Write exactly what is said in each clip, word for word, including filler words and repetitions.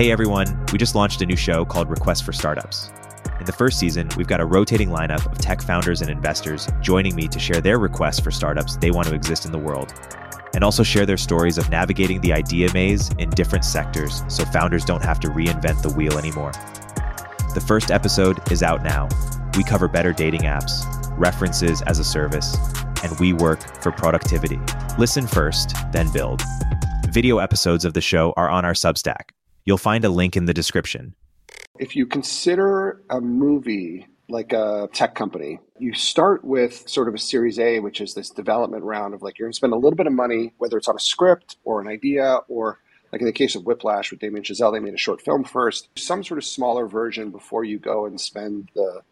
Hey everyone, we just launched a new show called Requests for Startups. In the first season, we've got a rotating lineup of tech founders and investors joining me to share their requests for startups they want to exist in the world, and also share their stories of navigating the idea maze in different sectors so founders don't have to reinvent the wheel anymore. The first episode is out now. We cover better dating apps, references as a service, and we work for productivity. Listen first, then build. Video episodes of the show are on our Substack. You'll find a link in the description. If you consider a movie like a tech company, you start with sort of a series A, which is this development round of like, you're going to spend a little bit of money, whether it's on a script or an idea, or like in the case of Whiplash with Damien Chazelle, they made a short film first, some sort of smaller version before you go and spend the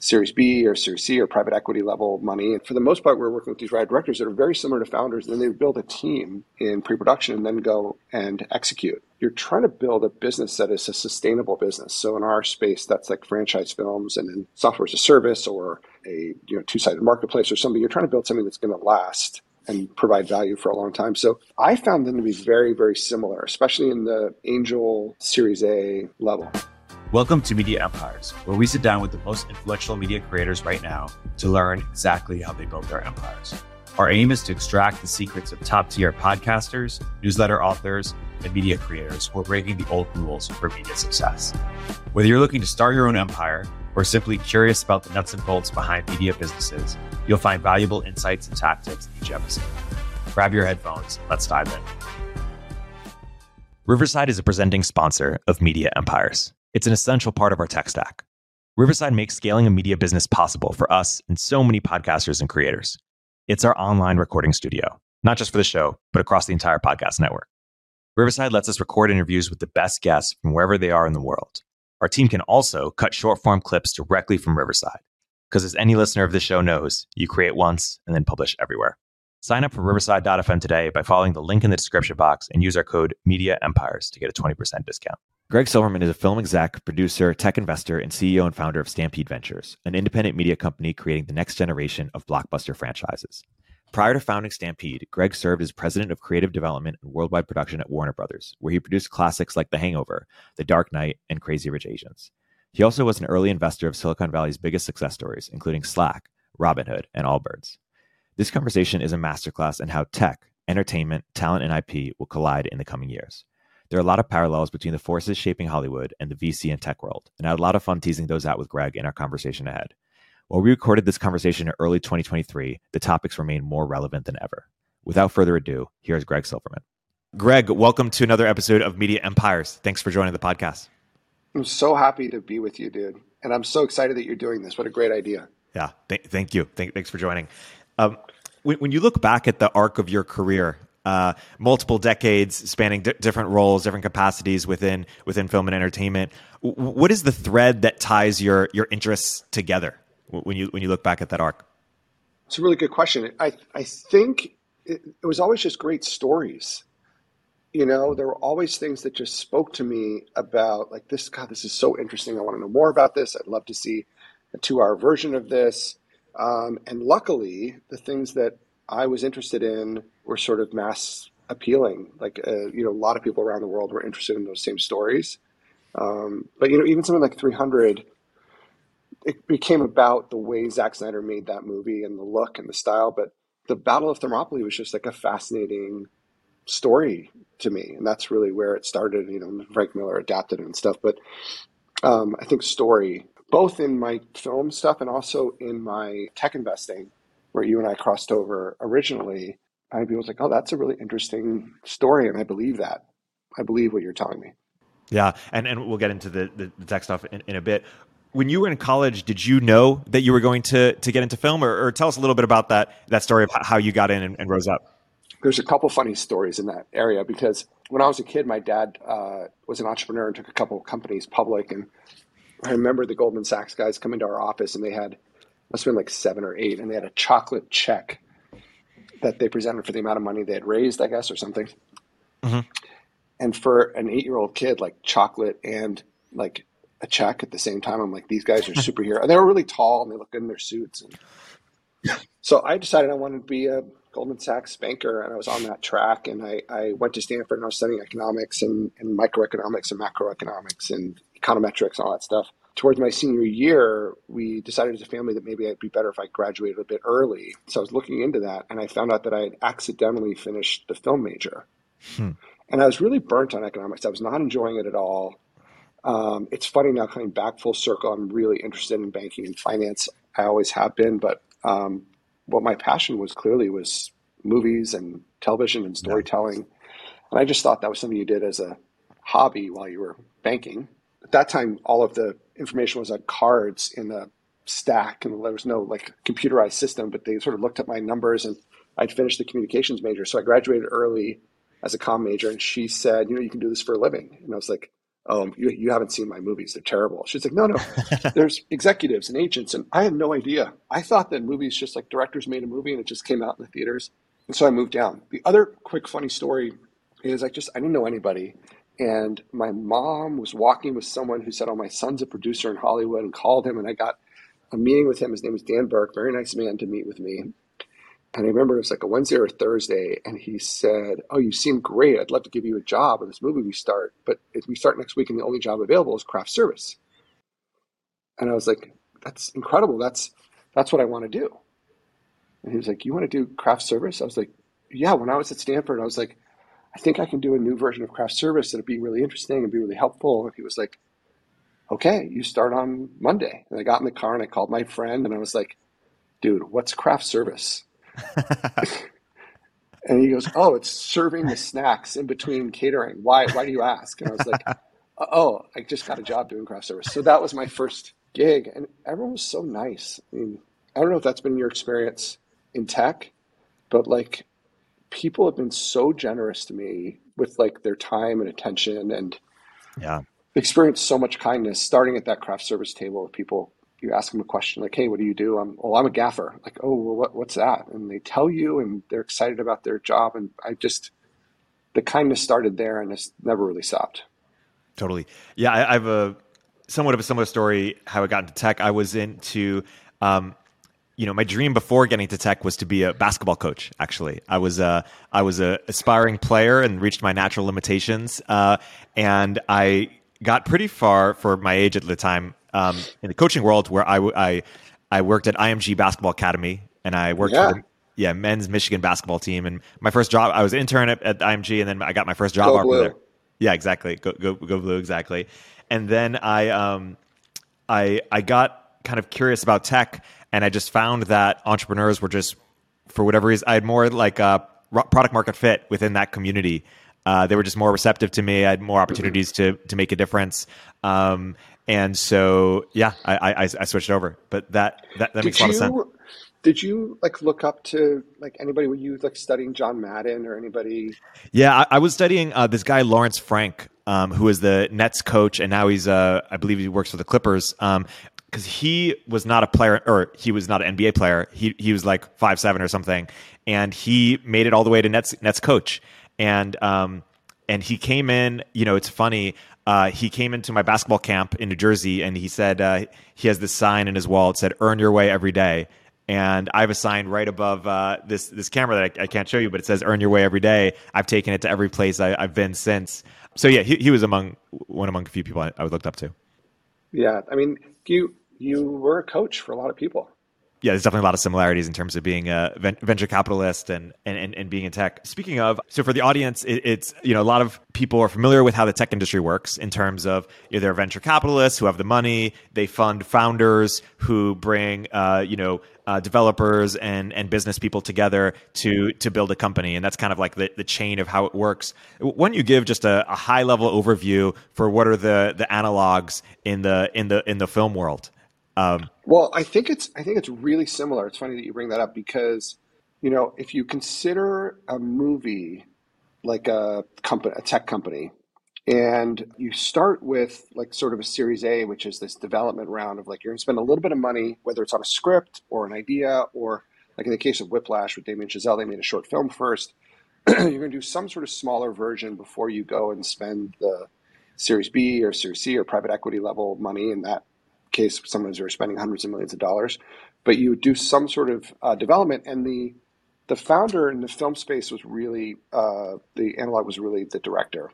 series B or series C or private equity level money. And for the most part, we're working with these writer directors that are very similar to founders. And then they build a team in pre-production and then go and execute. You're trying to build a business that is a sustainable business. So in our space, that's like franchise films and then software as a service or a you know two-sided marketplace or something. You're trying to build something that's going to last and provide value for a long time. So I found them to be very, very similar, especially in the angel series A level. Welcome to Media Empires, where we sit down with the most influential media creators right now to learn exactly how they built their empires. Our aim is to extract the secrets of top-tier podcasters, newsletter authors, and media creators who are breaking the old rules for media success. Whether you're looking to start your own empire or simply curious about the nuts and bolts behind media businesses, you'll find valuable insights and tactics in each episode. Grab your headphones. Let's dive in. Riverside is a presenting sponsor of Media Empires. It's an essential part of our tech stack. Riverside makes scaling a media business possible for us and so many podcasters and creators. It's our online recording studio, not just for the show, but across the entire podcast network. Riverside lets us record interviews with the best guests from wherever they are in the world. Our team can also cut short-form clips directly from Riverside, because as any listener of this show knows, you create once and then publish everywhere. Sign up for Riverside dot f m today by following the link in the description box and use our code MEDIAEMPIRES to get a twenty percent discount. Greg Silverman is a film exec, producer, tech investor, and C E O and founder of Stampede Ventures, an independent media company creating the next generation of blockbuster franchises. Prior to founding Stampede, Greg served as president of creative development and worldwide production at Warner Brothers, where he produced classics like The Hangover, The Dark Knight, and Crazy Rich Asians. He also was an early investor of Silicon Valley's biggest success stories, including Slack, Robinhood, and Allbirds. This conversation is a masterclass in how tech, entertainment, talent, and I P will collide in the coming years. There are a lot of parallels between the forces shaping Hollywood and the V C and tech world, and I had a lot of fun teasing those out with Greg in our conversation ahead. While we recorded this conversation in early twenty twenty-three, the topics remain more relevant than ever. Without further ado, here's Greg Silverman. Greg, welcome to another episode of Media Empires. Thanks for joining the podcast. I'm so happy to be with you, dude. And I'm so excited that you're doing this. What a great idea. Yeah, th- thank you. Th- thanks for joining. Um, when, when you look back at the arc of your career, Uh, multiple decades spanning d- different roles, different capacities within within film and entertainment. W- what is the thread that ties your your interests together when you when you look back at that arc? It's a really good question. I I think it, it was always just great stories. You know, there were always things that just spoke to me about like this. God, this is so interesting. I want to know more about this. I'd love to see a two-hour version of this. Um, and luckily, the things that I was interested in were sort of mass appealing. Like, uh, you know, a lot of people around the world were interested in those same stories. Um, but, you know, even something like three hundred, it became about the way Zack Snyder made that movie and the look and the style. But the Battle of Thermopylae was just like a fascinating story to me. And that's really where it started. You know, Frank Miller adapted it and stuff. But um, I think story, both in my film stuff and also in my tech investing, where you and I crossed over originally, I was like, oh, that's a really interesting story. And I believe that. I believe what you're telling me. Yeah. And and we'll get into the, the, the tech stuff in, in a bit. When you were in college, did you know that you were going to to get into film? Or, or tell us a little bit about that that story of how you got in and, and rose up. There's a couple funny stories in that area, because when I was a kid, my dad uh, was an entrepreneur and took a couple of companies public. And I remember the Goldman Sachs guys coming to our office, and they had must have been like seven or eight, and they had a chocolate check that they presented for the amount of money they had raised, I guess, or something. Mm-hmm. And for an eight-year-old kid, like chocolate and like a check at the same time, I'm like, these guys are superheroes. And they were really tall, and they looked good in their suits. And so I decided I wanted to be a Goldman Sachs banker, and I was on that track. And I, I went to Stanford, and I was studying economics and, and microeconomics and macroeconomics and econometrics and all that stuff. Towards my senior year, we decided as a family that maybe it'd be better if I graduated a bit early. So I was looking into that, and I found out that I had accidentally finished the film major. Hmm. And I was really burnt on economics. I was not enjoying it at all. Um, it's funny now, coming back full circle, I'm really interested in banking and finance. I always have been, but um, what my passion was clearly was movies and television and storytelling. Yeah. And I just thought that was something you did as a hobby while you were banking. At that time, all of the information was on cards in a stack, and there was no like computerized system, but they sort of looked at my numbers, and I'd finished the communications major. So I graduated early as a comm major, and she said, you know, you can do this for a living. And I was like, oh, you, you haven't seen my movies. They're terrible. She's like, no, no, there's executives and agents. And I had no idea. I thought that movies, just like directors made a movie and it just came out in the theaters. And so I moved down. The other quick funny story is I just, I didn't know anybody. And my mom was walking with someone who said, oh, my son's a producer in Hollywood, and called him. And I got a meeting with him. His name was Dan Burke, very nice man to meet with me. And I remember it was like a Wednesday or a Thursday. And he said, oh, you seem great. I'd love to give you a job in this movie we start. But if we start next week and the only job available is craft service. And I was like, that's incredible. That's that's what I want to do. And he was like, you want to do craft service? I was like, yeah, when I was at Stanford, I was like, I think I can do a new version of craft service that'd be really interesting and be really helpful. And he was like, okay, you start on Monday. And I got in the car and I called my friend, and I was like, dude, what's craft service? And he goes, oh, it's serving the snacks in between catering. Why, why do you ask? And I was like, oh, I just got a job doing craft service. So that was my first gig, and everyone was so nice. I mean, I don't know if that's been your experience in tech, but like, people have been so generous to me with like their time and attention, and yeah, experienced so much kindness starting at that craft service table with people. You ask them a question like, hey, what do you do? I'm, well, I'm a gaffer. Like, oh, well, what, what's that? And they tell you, and they're excited about their job. And I just, the kindness started there, and it's never really stopped. Totally. Yeah. I, I have a somewhat of a similar story, how I got into tech. I was into, um, you know, my dream before getting to tech was to be a basketball coach. Actually, I was a I was a aspiring player and reached my natural limitations. Uh, and I got pretty far for my age at the time um, in the coaching world, where I I I worked at I M G Basketball Academy, and I worked yeah. for the, yeah men's Michigan basketball team. And my first job, I was an intern at, at I M G, and then I got my first job over there. Yeah, exactly. Go go go blue, exactly. And then I um I I got kind of curious about tech. And I just found that entrepreneurs were just, for whatever reason, I had more like a product market fit within that community. Uh, they were just more receptive to me. I had more opportunities to to make a difference. Um, and so, yeah, I, I, I switched over. But that that, that makes you, a lot of sense. Did you like look up to like anybody? Were you like studying John Madden or anybody? Yeah, I, I was studying uh, this guy Lawrence Frank, um, who is the Nets coach, and now he's uh, I believe he works for the Clippers. Um, Because he was not a player, or he was not an N B A player. He he was like five seven or something, and he made it all the way to Nets Nets coach. And um and he came in. You know, it's funny. Uh, he came into my basketball camp in New Jersey, and he said uh, he has this sign in his wall. It said "Earn your way every day." And I have a sign right above uh, this this camera that I, I can't show you, but it says "Earn your way every day." I've taken it to every place I, I've been since. So yeah, he he was among one among a few people I, I looked up to. Yeah, I mean, you you were a coach for a lot of people. Yeah, there's definitely a lot of similarities in terms of being a venture capitalist and and and being in tech. Speaking of, so for the audience, it, it's, you know, a lot of people are familiar with how the tech industry works in terms of, you know, they're venture capitalists who have the money, they fund founders who bring, uh, you know, uh, developers and and business people together to to build a company. And that's kind of like the, the chain of how it works. Why don't you give just a, a high level overview for what are the the analogs in the in the in the film world? Um, well, I think it's I think it's really similar. It's funny that you bring that up because, you know, if you consider a movie like a company, a tech company, and you start with like sort of a Series A, which is this development round of like you're going to spend a little bit of money, whether it's on a script or an idea, or like in the case of Whiplash with Damien Chazelle, they made a short film first. You're going to do some sort of smaller version before you go and spend the Series B or Series C or private equity level money in that case. Sometimes you're spending hundreds of millions of dollars, but you do some sort of uh, development, and the the founder in the film space was really, uh, the analog was really the director.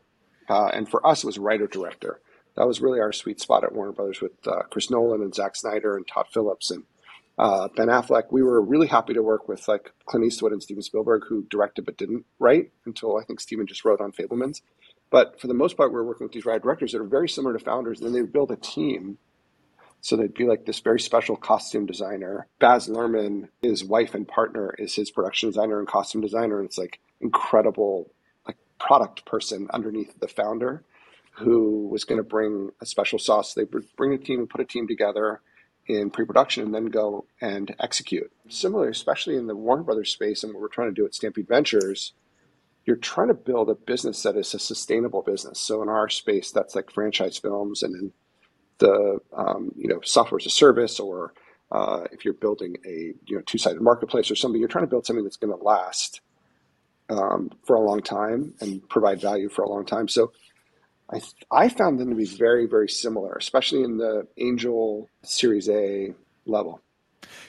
Uh, and for us, it was writer-director. That was really our sweet spot at Warner Brothers with uh, Chris Nolan and Zack Snyder and Todd Phillips and uh, Ben Affleck. We were really happy to work with like Clint Eastwood and Steven Spielberg, who directed but didn't write until I think Steven just wrote on Fabelmans. But for the most part, we were working with these writer directors that are very similar to founders. And then they would build a team. So they'd be like this very special costume designer. Baz Luhrmann, his wife and partner, is his production designer and costume designer. And it's like incredible like product person underneath the founder who was going to bring a special sauce. They would bring a team and put a team together in pre-production and then go and execute. Similarly, especially in the Warner Brothers space and what we're trying to do at Stampede Ventures, you're trying to build a business that is a sustainable business. So in our space, that's like franchise films, and in the um, you know, software as a service, or uh, if you're building a you know two-sided marketplace or something, you're trying to build something that's going to last um, for a long time and provide value for a long time. So I th- I found them to be very, very similar, especially in the angel Series A level.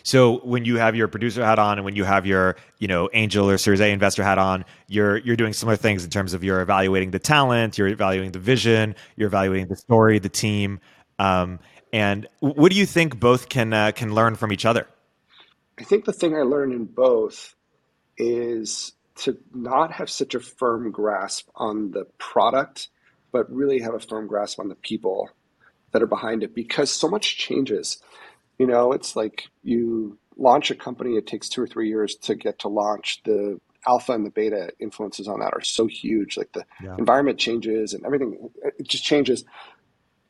So when you have your producer hat on and when you have your, you know, angel or Series A investor hat on, you're you're doing similar things in terms of you're evaluating the talent, you're evaluating the vision, you're evaluating the story, the team. Um, and what do you think both can uh, can learn from each other? I think the thing I learned in both is to not have such a firm grasp on the product, but really have a firm grasp on the people that are behind it, because so much changes. You know, it's like you launch a company, it takes two or three years to get to launch. The alpha and the beta influences on that are so huge. Like the yeah. environment changes and everything, it just changes.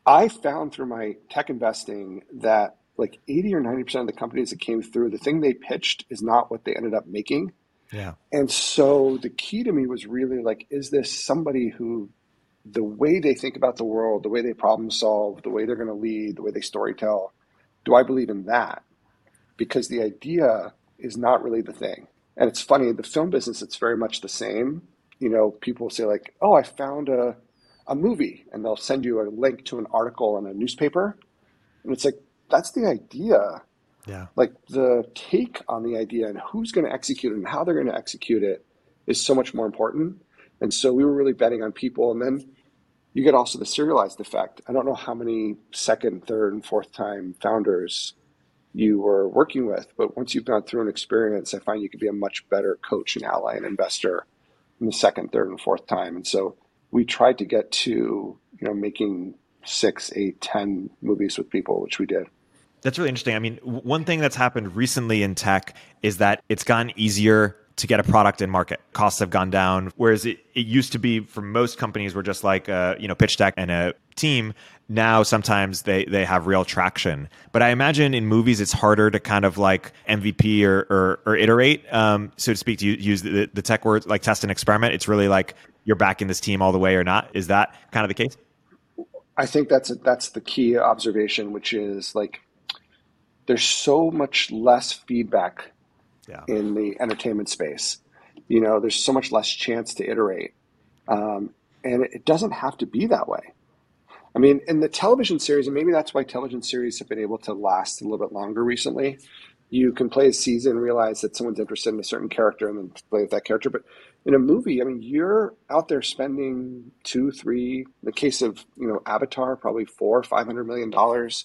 I found through my tech investing that like eighty or ninety percent of the companies that came through, the thing they pitched is not what they ended up making. Yeah. And so the key to me was really like, is this somebody who the way they think about the world, the way they problem solve, the way they're going to lead, the way they storytell, do I believe in that? Because the idea is not really the thing. And it's funny, the film business, it's very much the same. You know, people say like, oh, I found a, a movie, and they'll send you a link to an article in a newspaper. And it's like, that's the idea. Yeah. Like the take on the idea and who's going to execute it and how they're going to execute it is so much more important. And so we were really betting on people. And then you get also the serialized effect. I don't know how many second, third, and fourth time founders you were working with, but once you've gone through an experience, I find you can be a much better coach and ally and investor in the second, third, and fourth time. And so we tried to get to, you know, making six, eight, ten movies with people, which we did. That's really interesting. I mean, one thing that's happened recently in tech is that it's gotten easier to get a product in market. Costs have gone down. Whereas it, it used to be for most companies were just like a, you know, pitch deck and a team. Now sometimes they, they have real traction. But I imagine in movies, it's harder to kind of like M V P or or, or iterate, um, so to speak, to use the, the tech words like test and experiment. It's really like you're backing this team all the way or not. Is that kind of the case? I think that's a, that's the key observation, which is like there's so much less feedback Yeah. in the entertainment space. You know, there's so much less chance to iterate. Um, and it doesn't have to be that way. I mean, in the television series, and maybe that's why television series have been able to last a little bit longer recently, you can play a season, realize that someone's interested in a certain character and then play with that character. But in a movie, I mean, you're out there spending two, three, in the case of, you know, Avatar, probably four, five hundred million dollars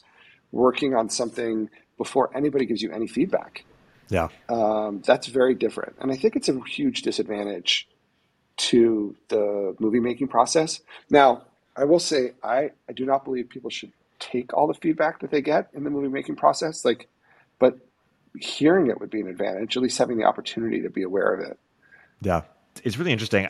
working on something before anybody gives you any feedback. Yeah, um, that's very different. And I think it's a huge disadvantage to the movie making process. Now, I will say I, I do not believe people should take all the feedback that they get in the movie making process. Like, but hearing it would be an advantage, at least having the opportunity to be aware of it. Yeah, it's really interesting.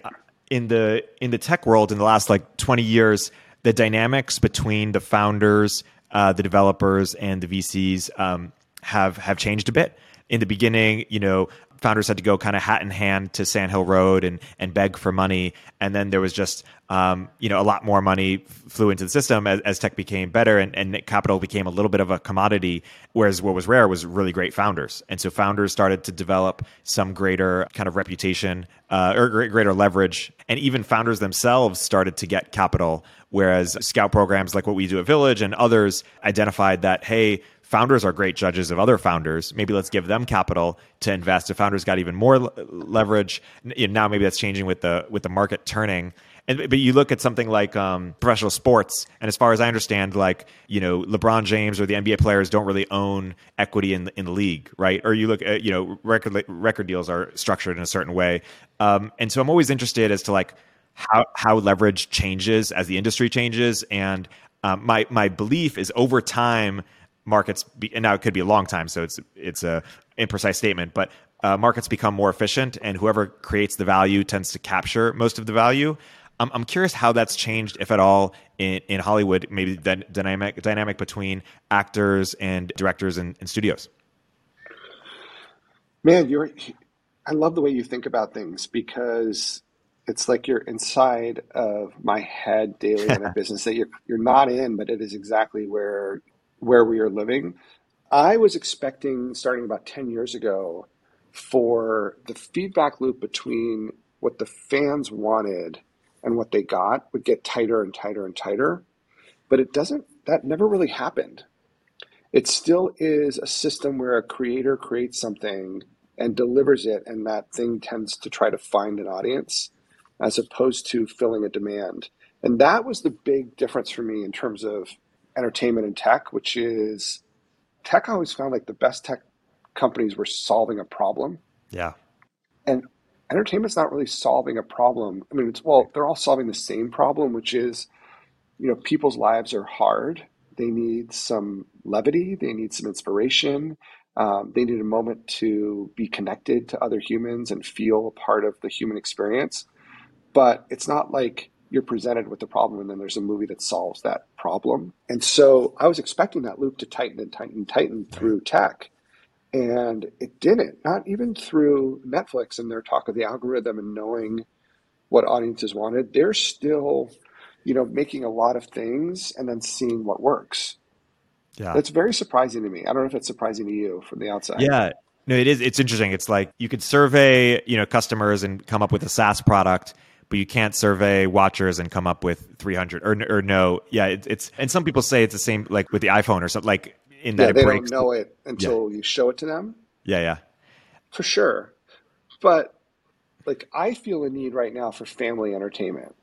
In the in the tech world in the last like twenty years, the dynamics between the founders, uh, the developers and the V Cs um, have have changed a bit. In the beginning, you know, founders had to go kind of hat in hand to Sand Hill Road and and beg for money. And then there was just, um, you know, a lot more money flew into the system as, as tech became better and, and capital became a little bit of a commodity, whereas what was rare was really great founders. And so founders started to develop some greater kind of reputation uh, or greater leverage. And even founders themselves started to get capital, whereas scout programs like what we do at Village and others identified that, hey, founders are great judges of other founders. Maybe let's give them capital to invest. If founders got even more l- leverage, you know, now maybe that's changing with the with the market turning. And but you look at something like um, professional sports, and as far as I understand, like you know, LeBron James or the N B A players don't really own equity in in the league, right? Or you look at you know, record record deals are structured in a certain way, um, and so I'm always interested as to like how how leverage changes as the industry changes, and um, my my belief is over time. Markets, be, and now it could be a long time, so it's it's a imprecise statement, but uh, markets become more efficient, and whoever creates the value tends to capture most of the value. Um, I'm curious how that's changed, if at all, in, in Hollywood, maybe the dynamic dynamic between actors and directors and, and studios. Man, you're I love the way you think about things, because it's like you're inside of my head daily in a business that you're you're not in, but it is exactly where. where we are living. I was expecting, starting about ten years ago, for the feedback loop between what the fans wanted and what they got would get tighter and tighter and tighter, but it doesn't, that never really happened. It still is a system where a creator creates something and delivers it, and that thing tends to try to find an audience as opposed to filling a demand. And that was the big difference for me in terms of entertainment and tech, which is tech. I always found like the best tech companies were solving a problem. Yeah. And entertainment's not really solving a problem. I mean, it's, well, they're all solving the same problem, which is, you know, people's lives are hard. They need some levity. They need some inspiration. Um, they need a moment to be connected to other humans and feel a part of the human experience. But it's not like you're presented with the problem and then there's a movie that solves that problem. And so I was expecting that loop to tighten and tighten and tighten through tech. And it didn't, not even through Netflix and their talk of the algorithm and knowing what audiences wanted. They're still, you know, making a lot of things and then seeing what works. Yeah. That's very surprising to me. I don't know if it's surprising to you from the outside. Yeah. No, it is. It's interesting. It's like you could survey, you know, customers and come up with a SaaS product, but you can't survey watchers and come up with three hundred or, or no. Yeah, it, it's, and some people say it's the same, like with the iPhone or something, like in that yeah, it they breaks. They don't know it until yeah. you show it to them. Yeah, yeah. For sure. But like I feel a need right now for family entertainment,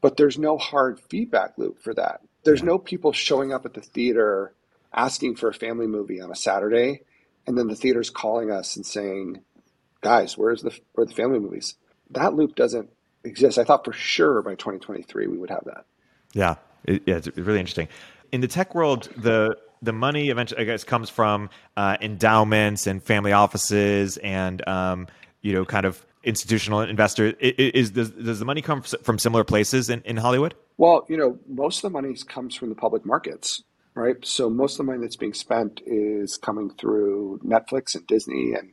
but there's no hard feedback loop for that. There's yeah. no people showing up at the theater asking for a family movie on a Saturday, and then the theater's calling us and saying, guys, where's the, where are the family movies? That loop doesn't exist. I thought for sure by twenty twenty-three we would have that. Yeah, it, yeah, it's really interesting. In the tech world, the the money eventually, I guess, comes from uh, endowments and family offices and um, you know, kind of institutional investors. Is, is does, does the money come from similar places in, in Hollywood? Well, you know, most of the money comes from the public markets, right? So most of the money that's being spent is coming through Netflix and Disney and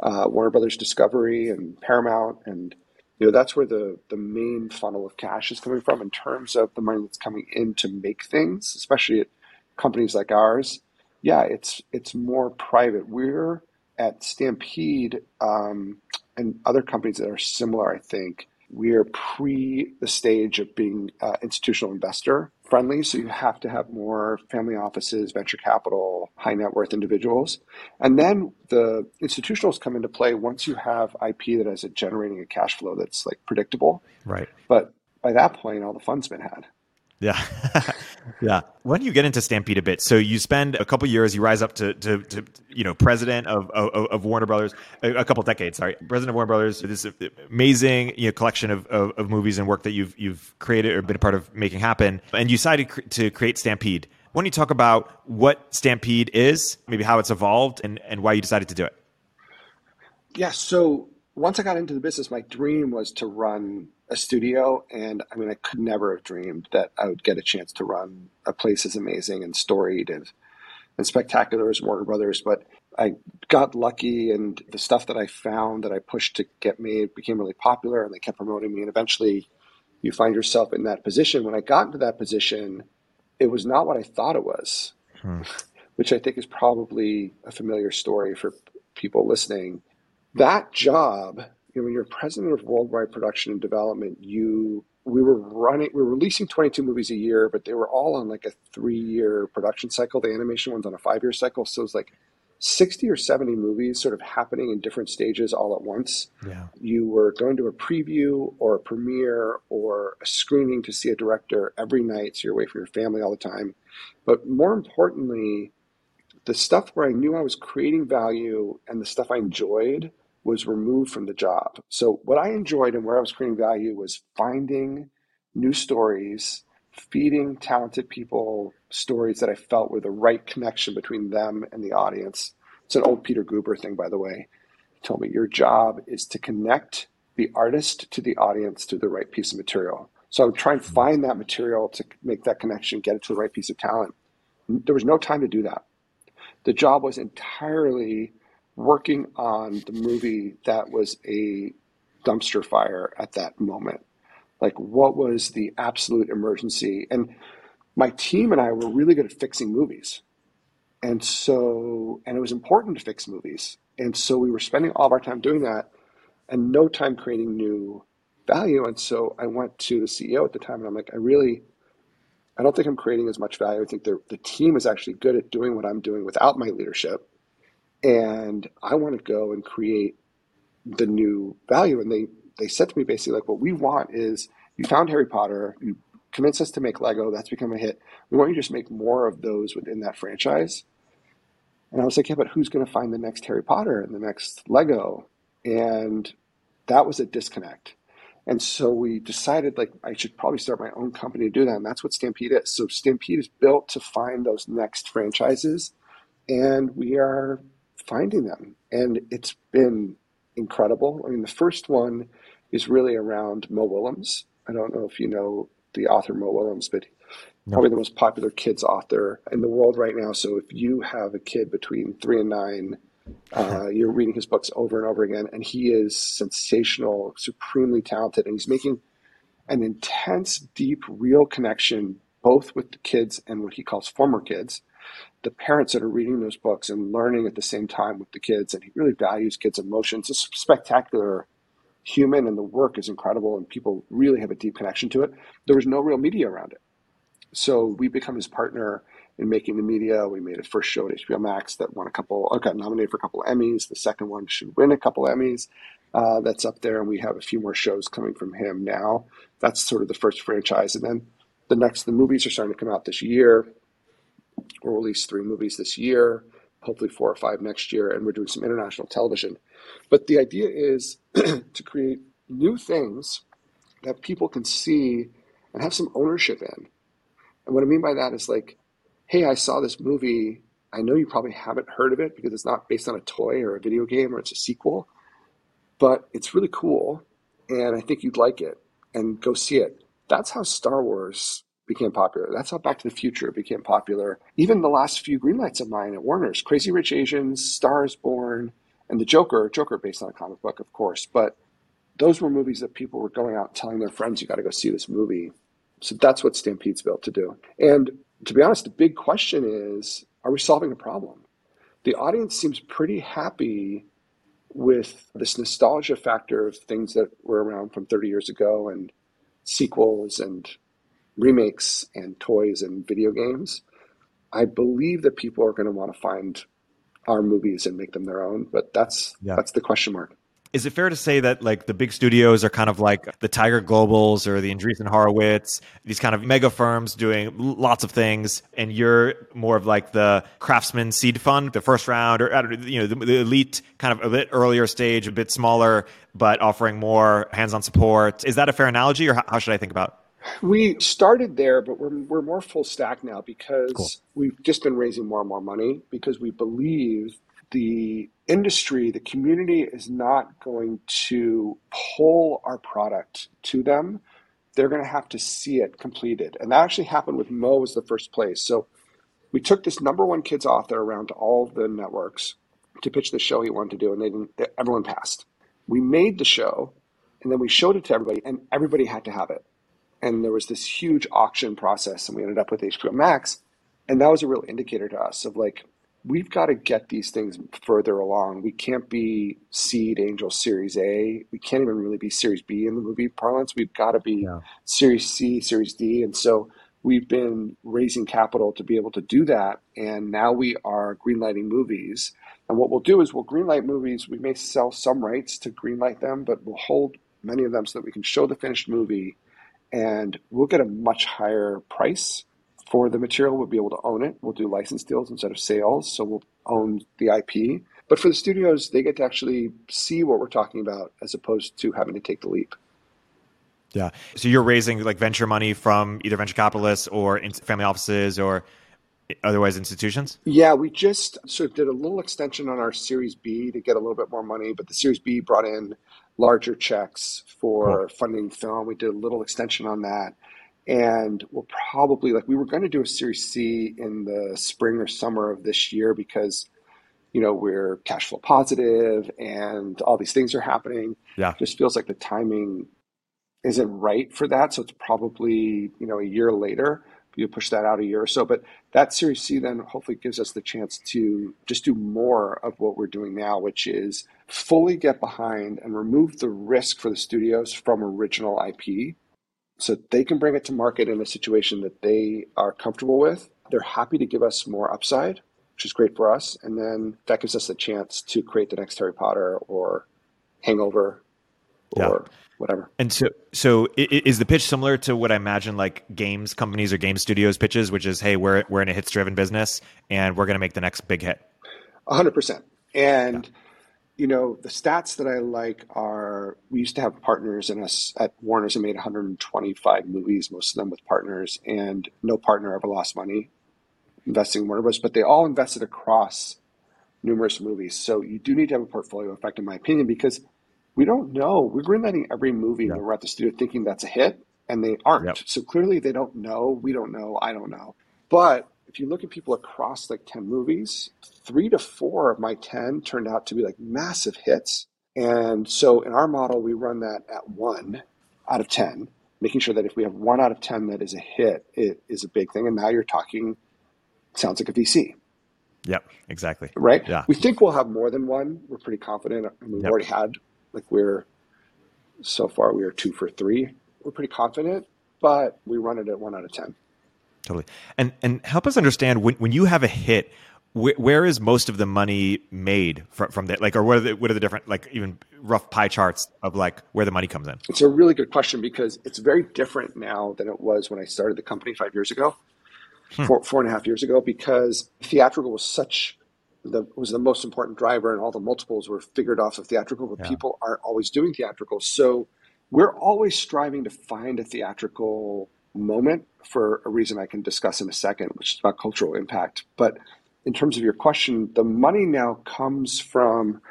uh, Warner Brothers Discovery and Paramount and. You know, that's where the, the main funnel of cash is coming from in terms of the money that's coming in to make things, especially at companies like ours. Yeah, it's it's more private. We're at Stampede um, and other companies that are similar, I think. We're pre the stage of being uh, institutional investor friendly. So you have to have more family offices, venture capital, high net worth individuals. And then the institutionals come into play once you have I P that is generating a cash flow that's like predictable. Right. But by that point, all the fun's been had. Yeah. yeah. Why don't you get into Stampede a bit? So you spend a couple years, you rise up to, to, to you know, president of, of, of Warner Brothers, a, a couple decades, sorry, president of Warner Brothers, this amazing you know, collection of, of, of movies and work that you've you've created or been a part of making happen. And you decided cr- to create Stampede. Why don't you talk about what Stampede is, maybe how it's evolved and, and why you decided to do it? Yeah. So once I got into the business, my dream was to run a studio. And I mean, I could never have dreamed that I would get a chance to run a place as amazing and storied and, and spectacular as Warner Brothers. But I got lucky, and the stuff that I found that I pushed to get made became really popular, and they kept promoting me. And eventually you find yourself in that position. When I got into that position, it was not what I thought it was, hmm. which I think is probably a familiar story for people listening. That job, you know, when you're president of worldwide production and development, you we were running, we were releasing twenty-two movies a year, but they were all on like a three-year production cycle. The animation one's on a five-year cycle. So it was like sixty or seventy movies sort of happening in different stages all at once. Yeah. You were going to a preview or a premiere or a screening to see a director every night. So you're away from your family all the time. But more importantly, the stuff where I knew I was creating value and the stuff I enjoyed was removed from the job. So what I enjoyed and where I was creating value was finding new stories, feeding talented people stories that I felt were the right connection between them and the audience. It's an old Peter Gruber thing, by the way. He told me your job is to connect the artist to the audience through the right piece of material. So I would try and find that material to make that connection, get it to the right piece of talent. There was no time to do that. The job was entirely working on the movie that was a dumpster fire at that moment. Like, what was the absolute emergency? And my team and I were really good at fixing movies. And so, and it was important to fix movies. And so we were spending all of our time doing that and no time creating new value. And so I went to the C E O at the time and I'm like, I really, I don't think I'm creating as much value. I think the, the team is actually good at doing what I'm doing without my leadership. And I want to go and create the new value. And they, they said to me basically like, what we want is you found Harry Potter, you convinced us to make Lego, that's become a hit. We want you to just make more of those within that franchise. And I was like, yeah, but who's going to find the next Harry Potter and the next Lego? And that was a disconnect. And so we decided like, I should probably start my own company to do that. And that's what Stampede is. So Stampede is built to find those next franchises, and we are finding them. And it's been incredible. I mean, the first one is really around Mo Willems. I don't know if you know the author Mo Willems, but no. Probably the most popular kids author in the world right now. So if you have a kid between three and nine, uh, you're reading his books over and over again. And he is sensational, supremely talented. And he's making an intense, deep, real connection, both with the kids and what he calls former kids, the parents that are reading those books and learning at the same time with the kids. And he really values kids' emotions. It's spectacular human, and the work is incredible, and people really have a deep connection to it. There was no real media around it. So we become his partner in making the media. We made a first show at H B O Max that won a couple, or got nominated for a couple Emmys. The second one should win a couple Emmys. Uh, that's up there, and we have a few more shows coming from him now. That's sort of the first franchise. And then the next, the movies are starting to come out this year. We'll release three movies this year, hopefully four or five next year, and we're doing some international television. But the idea is to create new things that people can see and have some ownership in. And what I mean by that is like, hey, I saw this movie. I know you probably haven't heard of it because it's not based on a toy or a video game or it's a sequel, but it's really cool, and I think you'd like it, and go see it. That's how Star Wars became popular. That's how Back to the Future became popular. Even the last few green lights of mine at Warner's, Crazy Rich Asians, Star Is Born, and the Joker, Joker based on a comic book, of course. But those were movies that people were going out telling their friends, you got to go see this movie. So that's what Stampede's built to do. And to be honest, the big question is, are we solving a problem? The audience seems pretty happy with this nostalgia factor of things that were around from thirty years ago and sequels and remakes and toys and video games. I believe that people are going to want to find our movies and make them their own, but that's yeah. that's the question mark. Is it fair to say that like the big studios are kind of like the Tiger Globals or the Andreessen Horowitz, these kind of mega firms doing lots of things, and you're more of like the Craftsman seed fund, the first round, or I don't know, you know, the, the elite kind of a bit earlier stage, a bit smaller, but offering more hands-on support? Is that a fair analogy, or how should I think about it? We started there, but we're we're more full stack now because cool. we've just been raising more and more money because we believe the industry, the community is not going to pull our product to them. They're going to have to see it completed. And that actually happened with Mo as the first place. So we took this number one kids author around to all the networks to pitch the show he wanted to do, and they didn't, everyone passed. We made the show, and then we showed it to everybody, and everybody had to have it. And there was this huge auction process, and we ended up with H B O Max. And that was a real indicator to us of like, we've got to get these things further along. We can't be seed, angel, series A. We can't even really be series B in the movie parlance. We've got to be yeah. series C, series D. And so we've been raising capital to be able to do that. And now we are greenlighting movies. And what we'll do is we'll greenlight movies. We may sell some rights to greenlight them, but we'll hold many of them so that we can show the finished movie, and we'll get a much higher price for the material. We'll be able to own it. We'll do license deals instead of sales, so we'll own the I P. But for the studios, they get to actually see what we're talking about as opposed to having to take the leap. Yeah. So you're raising like venture money from either venture capitalists or family offices or otherwise institutions? Yeah, we just sort of did a little extension on our Series B to get a little bit more money, but the Series B brought in larger checks for cool. funding film. We did a little extension on that. And we'll probably, like, we were going to do a Series C in the spring or summer of this year because, you know, we're cash flow positive and all these things are happening. Yeah. It just feels like the timing isn't right for that. So it's probably, you know, a year later, you push that out a year or so. But that Series C then hopefully gives us the chance to just do more of what we're doing now, which is fully get behind and remove the risk for the studios from original I P. So they can bring it to market in a situation that they are comfortable with. They're happy to give us more upside, which is great for us. And then that gives us a chance to create the next Harry Potter or Hangover or yeah. whatever. And so so is the pitch similar to what I imagine like games companies or game studios pitches, which is, hey, we're we're in a hits-driven business and we're going to make the next big hit? one hundred percent. And... Yeah. You know, the stats that I like are, we used to have partners in us at Warner's and made one hundred twenty-five movies, most of them with partners, and no partner ever lost money investing in Warner Bros., but they all invested across numerous movies. So you do need to have a portfolio effect, in my opinion, because we don't know. We're greenlighting every movie yeah. when we're at the studio thinking that's a hit, and they aren't. Yep. So clearly they don't know. We don't know. I don't know. But if you look at people across like ten movies, three to four of my ten turned out to be like massive hits. And so in our model, we run that at one out of ten, making sure that if we have one out of ten that is a hit, it is a big thing. And now you're talking, sounds like a V C. Yep, exactly. Right? Yeah. We think we'll have more than one. We're pretty confident. I mean, we've yep. already had, like we're, so far we are two for three. We're pretty confident, but we run it at one out of ten. Totally. And and help us understand, when when you have a hit, wh- where is most of the money made from, from that? Like, or what are, the, what are the different, like even rough pie charts of like where the money comes in? It's a really good question because it's very different now than it was when I started the company five years ago, hmm. four, four and a half years ago, because theatrical was such, the was the most important driver and all the multiples were figured off of theatrical, but yeah. people aren't always doing theatrical. So we're always striving to find a theatrical moment for a reason I can discuss in a second, which is about cultural impact. But in terms of your question, the money now comes from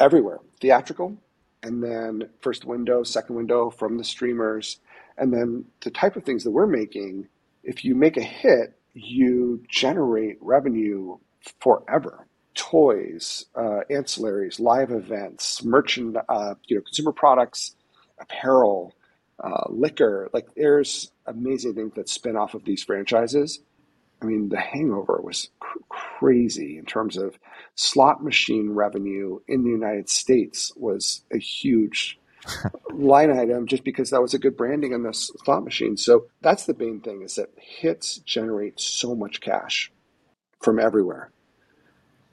everywhere, theatrical, and then first window, second window from the streamers. And then the type of things that we're making, if you make a hit, you generate revenue forever. Toys, uh, ancillaries, live events, merchant, uh, you know, consumer products, apparel, Uh, liquor, like there's amazing things that spin off of these franchises. I mean, The Hangover was cr- crazy in terms of slot machine revenue in the United States was a huge line item just because that was a good branding on the slot machine. So that's the main thing, is that hits generate so much cash from everywhere.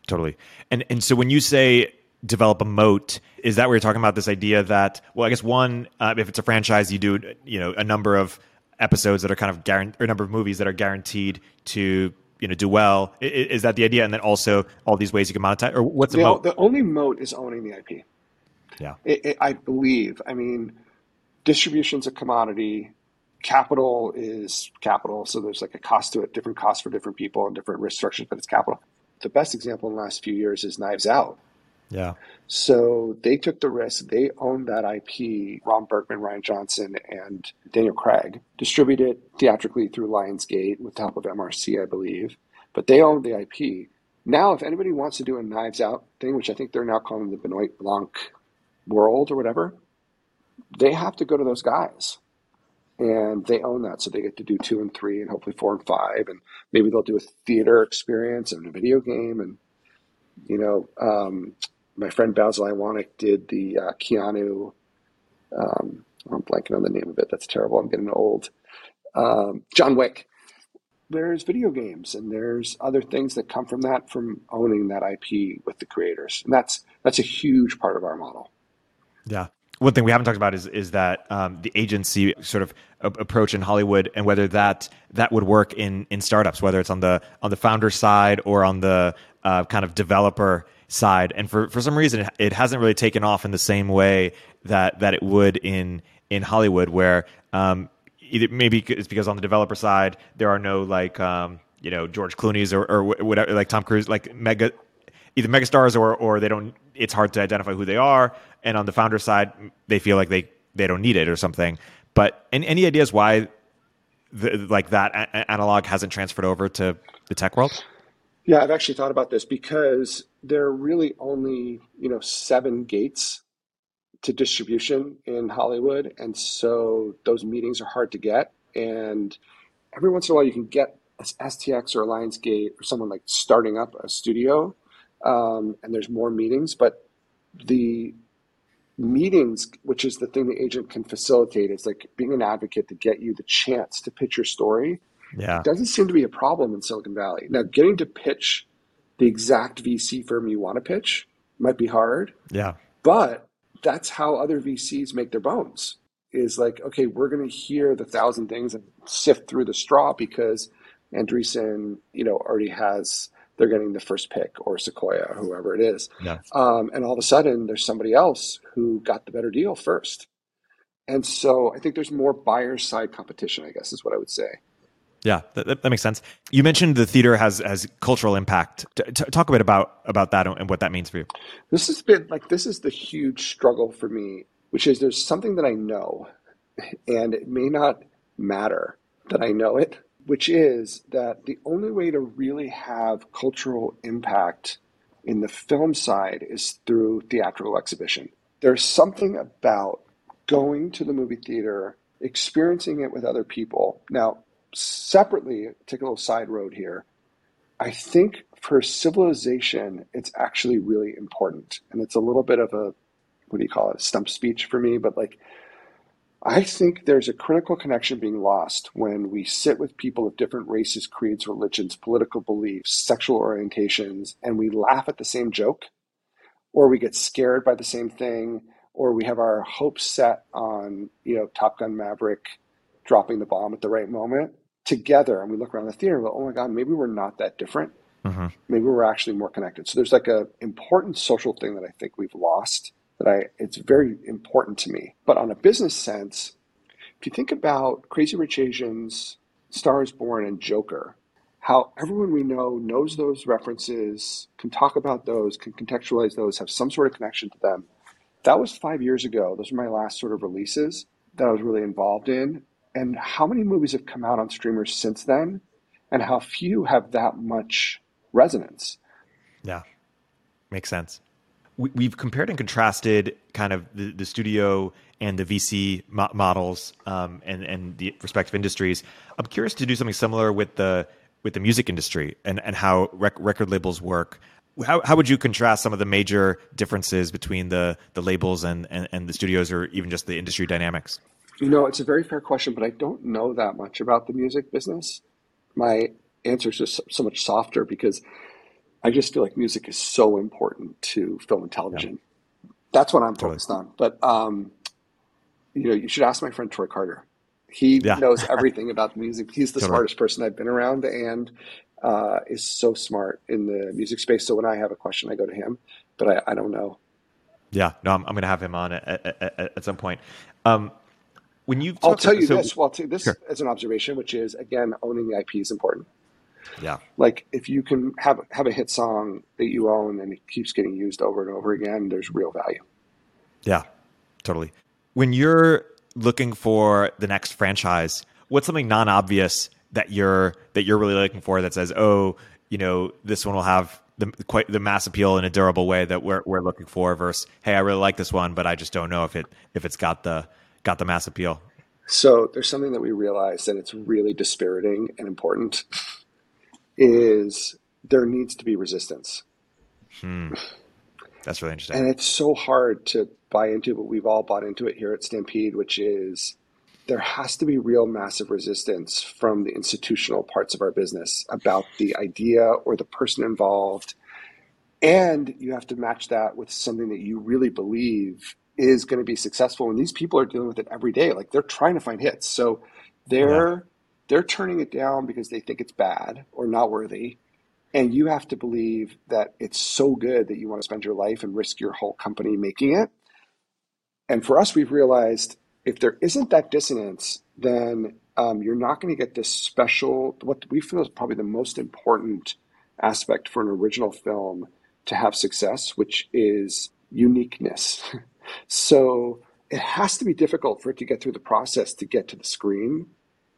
Totally. And and so when you say develop a moat, is that where you're talking about this idea that, well, I guess one, uh, if it's a franchise, you do, you know, a number of episodes that are kind of guaranteed, or a number of movies that are guaranteed to, you know, do well. Is, is that the idea? And then also all these ways you can monetize, or what's the, the moat? The only moat is owning the I P. Yeah. It, it, I believe, I mean, distribution's a commodity, capital is capital. So there's like a cost to it, different costs for different people and different risk structures, but it's capital. The best example in the last few years is Knives Out. Yeah. So they took the risk. They owned that I P, Ron Bergman, Ryan Johnson, and Daniel Craig, distributed theatrically through Lionsgate with the help of M R C, I believe. But they owned the I P. Now, if anybody wants to do a Knives Out thing, which I think they're now calling the Benoit Blanc world or whatever, they have to go to those guys. and they own that. So they get to do two and three and hopefully four and five, and maybe they'll do a theater experience and a video game. And, you know, um, my friend Basil Iwanek did the uh, Keanu, um, I'm blanking on the name of it. That's terrible. I'm getting old. Um, John Wick. There's video games and there's other things that come from that, from owning that I P with the creators. And that's, that's a huge part of our model. Yeah. One thing we haven't talked about is, is that um, the agency sort of approach in Hollywood, and whether that, that would work in, in startups, whether it's on the, on the founder side or on the uh, kind of developer side. And for, for some reason, it, it hasn't really taken off in the same way that, that it would in, in Hollywood, where, um, either maybe it's because on the developer side there are no like um, you know George Clooney's or, or whatever, like Tom Cruise, like mega either megastars, or or they don't. It's hard to identify who they are. And on the founder side, they feel like they, they don't need it or something. But any, any ideas why the, like that a- analog hasn't transferred over to the tech world? Yeah, I've actually thought about this, because there are really only you know seven gates to distribution in Hollywood. And so those meetings are hard to get. And every once in a while you can get S T X or Lionsgate or someone like starting up a studio. Um, and there's more meetings, but the meetings, which is the thing the agent can facilitate, is like being an advocate to get you the chance to pitch your story. Yeah. It doesn't seem to be a problem in Silicon Valley. Now, getting to pitch the exact V C firm you want to pitch might be hard. Yeah. But that's how other V Cs make their bones, is like, okay, we're going to hear the thousand things and sift through the straw, because Andreessen, you know, already has, they're getting the first pick, or Sequoia, or whoever it is. Yeah. Um, and all of a sudden there's somebody else who got the better deal first. And so I think there's more buyer side competition, I guess is what I would say. Yeah, that, that makes sense. You mentioned the theater has has cultural impact. T- t- talk a bit about, about that and what that means for you. This has been like this is the huge struggle for me, which is there's something that I know, and it may not matter that I know it, which is that the only way to really have cultural impact in the film side is through theatrical exhibition. There's something about going to the movie theater, experiencing it with other people. Now, separately, take a little side road here. I think for civilization, it's actually really important. And it's a little bit of a, what do you call it, a stump speech for me. But like, I think there's a critical connection being lost when we sit with people of different races, creeds, religions, political beliefs, sexual orientations, and we laugh at the same joke, or we get scared by the same thing, or we have our hopes set on, you know, Top Gun Maverick dropping the bomb at the right moment. Together, and we look around the theater and go, oh my God, maybe we're not that different. Mm-hmm. Maybe we're actually more connected. So there's like a important social thing that I think we've lost, that I, it's very important to me. But on a business sense, if you think about Crazy Rich Asians, Star Is Born, and Joker, how everyone we know knows those references, can talk about those, can contextualize those, have some sort of connection to them. That was five years ago. Those were my last sort of releases that I was really involved in. And how many movies have come out on streamers since then, and how few have that much resonance? Yeah, makes sense. We, we've compared and contrasted kind of the, the studio and the V C mo- models um, and, and the respective industries. I'm curious to do something similar with the with the music industry and, and how rec- record labels work. How, how would you contrast some of the major differences between the, the labels and, and, and the studios, or even just the industry dynamics? You know, it's a very fair question, but I don't know that much about the music business. My answer is just so much softer, because I just feel like music is so important to film and television. Yeah. That's what I'm focused totally. on. But, um, you know, you should ask my friend Troy Carter. He yeah. knows everything about music. He's the totally. smartest person I've been around, and uh, is so smart in the music space. So when I have a question, I go to him, but I, I don't know. Yeah, no, I'm, I'm going to have him on at, at, at some point. Um, When you, I'll tell you so, this. Well, I'll tell you this sure. as an observation, which is, again, owning the I P is important. Yeah. Like if you can have have a hit song that you own and it keeps getting used over and over again, there's real value. Yeah, totally. When you're looking for the next franchise, what's something non-obvious that you're that you're really looking for that says, oh, you know, this one will have the quite the mass appeal in a durable way that we're we're looking for, versus, hey, I really like this one, but I just don't know if it if it's got the got the mass appeal? So there's something that we realized, and it's really dispiriting and important, is there needs to be resistance. Hmm. That's really interesting. And it's so hard to buy into, but we've all bought into it here at Stampede, which is there has to be real massive resistance from the institutional parts of our business about the idea or the person involved. And you have to match that with something that you really believe is going to be successful. And these people are dealing with it every day. Like, they're trying to find hits. So they're, yeah. they're turning it down because they think it's bad or not worthy. And you have to believe that it's so good that you want to spend your life and risk your whole company making it. And for us, we've realized if there isn't that dissonance, then um, you're not going to get this special, what we feel is probably the most important aspect for an original film to have success, which is uniqueness. So it has to be difficult for it to get through the process to get to the screen.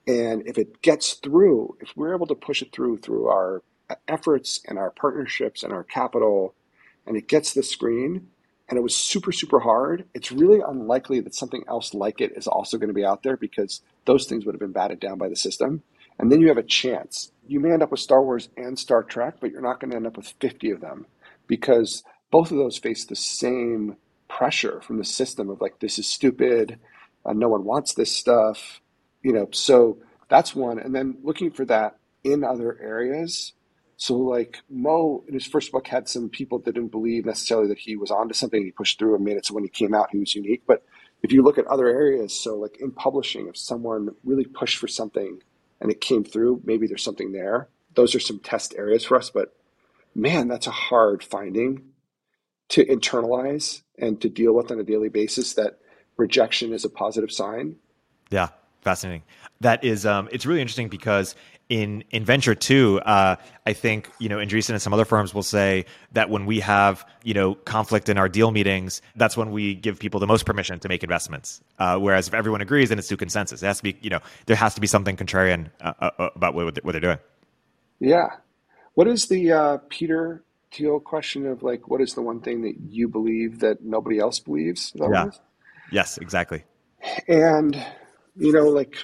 And if it gets through, if we're able to push it through, through our efforts and our partnerships and our capital, and it gets to the screen, and it was super, super hard, it's really unlikely that something else like it is also going to be out there, because those things would have been batted down by the system. And then you have a chance. You may end up with Star Wars and Star Trek, but you're not going to end up with fifty of them, because both of those face the same pressure from the system of like, this is stupid, uh, no one wants this stuff, you know. So that's one. And then looking for that in other areas. So like Mo in his first book had some people that didn't believe necessarily that he was onto something. He pushed through and made it so when he came out, he was unique. But if you look at other areas, so like in publishing, if someone really pushed for something and it came through, maybe there's something there. Those are some test areas for us. But man, that's a hard finding to internalize and to deal with on a daily basis, that rejection is a positive sign. Yeah. Fascinating. That is, um, it's really interesting, because in, in venture too, uh, I think, you know, Andreessen and some other firms will say that when we have, you know, conflict in our deal meetings, that's when we give people the most permission to make investments. Uh, whereas if everyone agrees, then it's through consensus. It has to be, you know, there has to be something contrarian uh, uh, about what, what they're doing. Yeah. What is the uh, Peter Thiel question of like, what is the one thing that you believe that nobody else believes? Yeah. Yes, exactly. And... you know, like,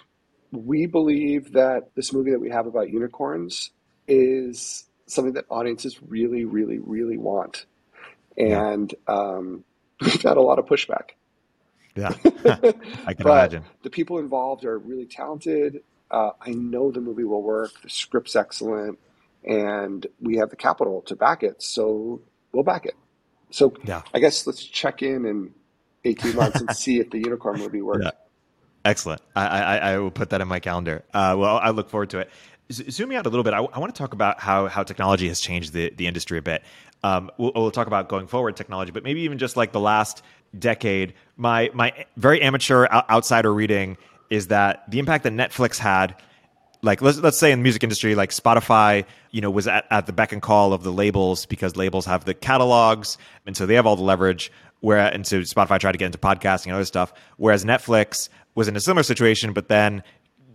we believe that this movie that we have about unicorns is something that audiences really, really, really want. And yeah. um, we've had a lot of pushback. Yeah, I can but imagine. The people involved are really talented. Uh, I know the movie will work. The script's excellent. And we have the capital to back it. So we'll back it. So yeah. I guess let's check in in eighteen months and see if the unicorn movie works. Yeah. Excellent. I, I, I will put that in my calendar. Uh, well, I look forward to it. Z- zooming out a little bit, I, w- I want to talk about how, how technology has changed the, the industry a bit. Um, we'll, we'll talk about going forward technology, but maybe even just like the last decade, my, my very amateur o- outsider reading is that the impact that Netflix had, like let's let's say in the music industry, like Spotify, you know, was at, at the beck and call of the labels, because labels have the catalogs, and so they have all the leverage. Where and so Spotify tried to get into podcasting and other stuff, whereas Netflix was in a similar situation, but then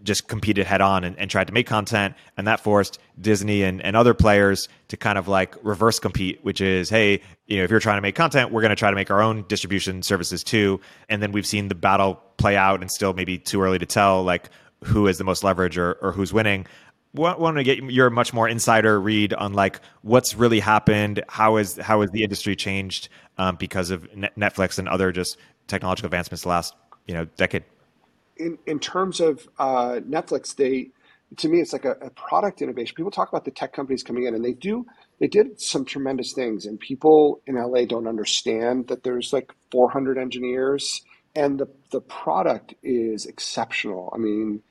just competed head on and, and tried to make content, and that forced Disney and, and other players to kind of like reverse compete, which is, hey, you know, if you're trying to make content, we're going to try to make our own distribution services too. And then we've seen the battle play out, and still maybe too early to tell like who has the most leverage or, or who's winning. Want to get your much more insider read on like what's really happened, how is how has the industry changed um, because of Net- Netflix and other just technological advancements the last you know decade. In in terms of uh, Netflix, they to me it's like a, a product innovation. People talk about the tech companies coming in, and they do they did some tremendous things. And people in L A don't understand that there's like four hundred engineers, and the the product is exceptional. I mean.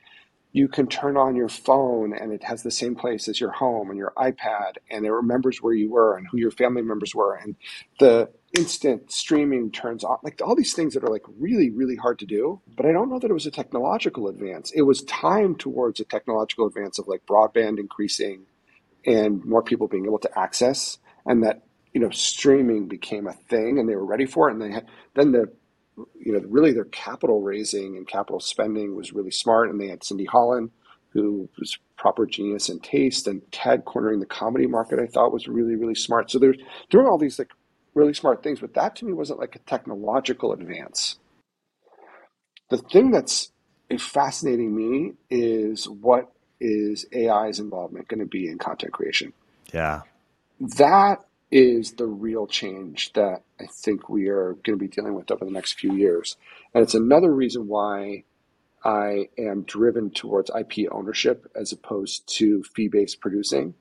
You can turn on your phone and it has the same place as your home and your iPad, and it remembers where you were and who your family members were, and the instant streaming turns on, like all these things that are like really, really hard to do. But I don't know that it was a technological advance. It was timed towards a technological advance of like broadband increasing and more people being able to access, and that, you know, streaming became a thing and they were ready for it. And they had, then the you know, really their capital raising and capital spending was really smart. And they had Cindy Holland, who was proper genius and taste, and Ted cornering the comedy market, I thought was really, really smart. So they're doing all these like really smart things, but that to me wasn't like a technological advance. The thing that's is fascinating me is what is A I's involvement going to be in content creation? Yeah. That is the real change that I think we are going to be dealing with over the next few years. And it's another reason why I am driven towards I P ownership as opposed to fee-based producing,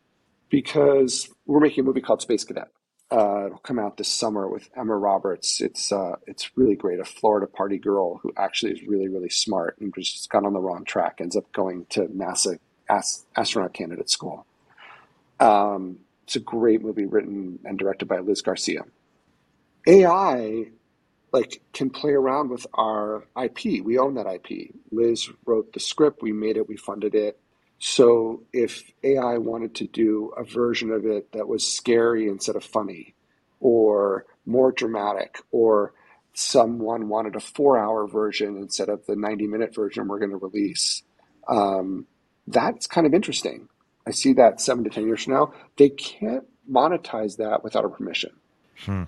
because we're making a movie called Space Cadet. Uh, it'll come out this summer with Emma Roberts. It's uh, it's really great. A Florida party girl who actually is really, really smart and just got on the wrong track, ends up going to NASA ast- astronaut candidate school. Um, it's a great movie written and directed by Liz Garcia. A I like can play around with our I P. We own that I P. Liz wrote the script. We made it. We funded it. So if A I wanted to do a version of it that was scary instead of funny, or more dramatic, or someone wanted a four-hour version instead of the ninety-minute version we're going to release, um, that's kind of interesting. I see that seven to ten years from now. They can't monetize that without our permission. Hmm.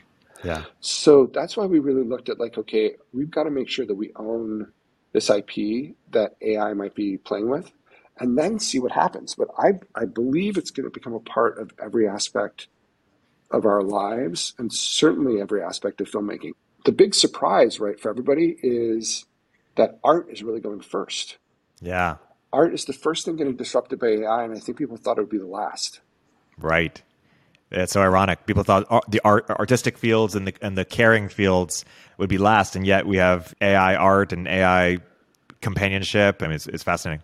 Yeah. So that's why we really looked at like, okay, we've got to make sure that we own this I P that A I might be playing with, and then see what happens. But I I believe it's going to become a part of every aspect of our lives, and certainly every aspect of filmmaking. The big surprise, right, for everybody is that art is really going first. Yeah. Art is the first thing getting disrupted by A I, and I think people thought it would be the last. Right. It's so ironic. People thought the art, artistic fields and the and the caring fields would be last, and yet we have A I art and A I companionship. I mean, it's, it's fascinating.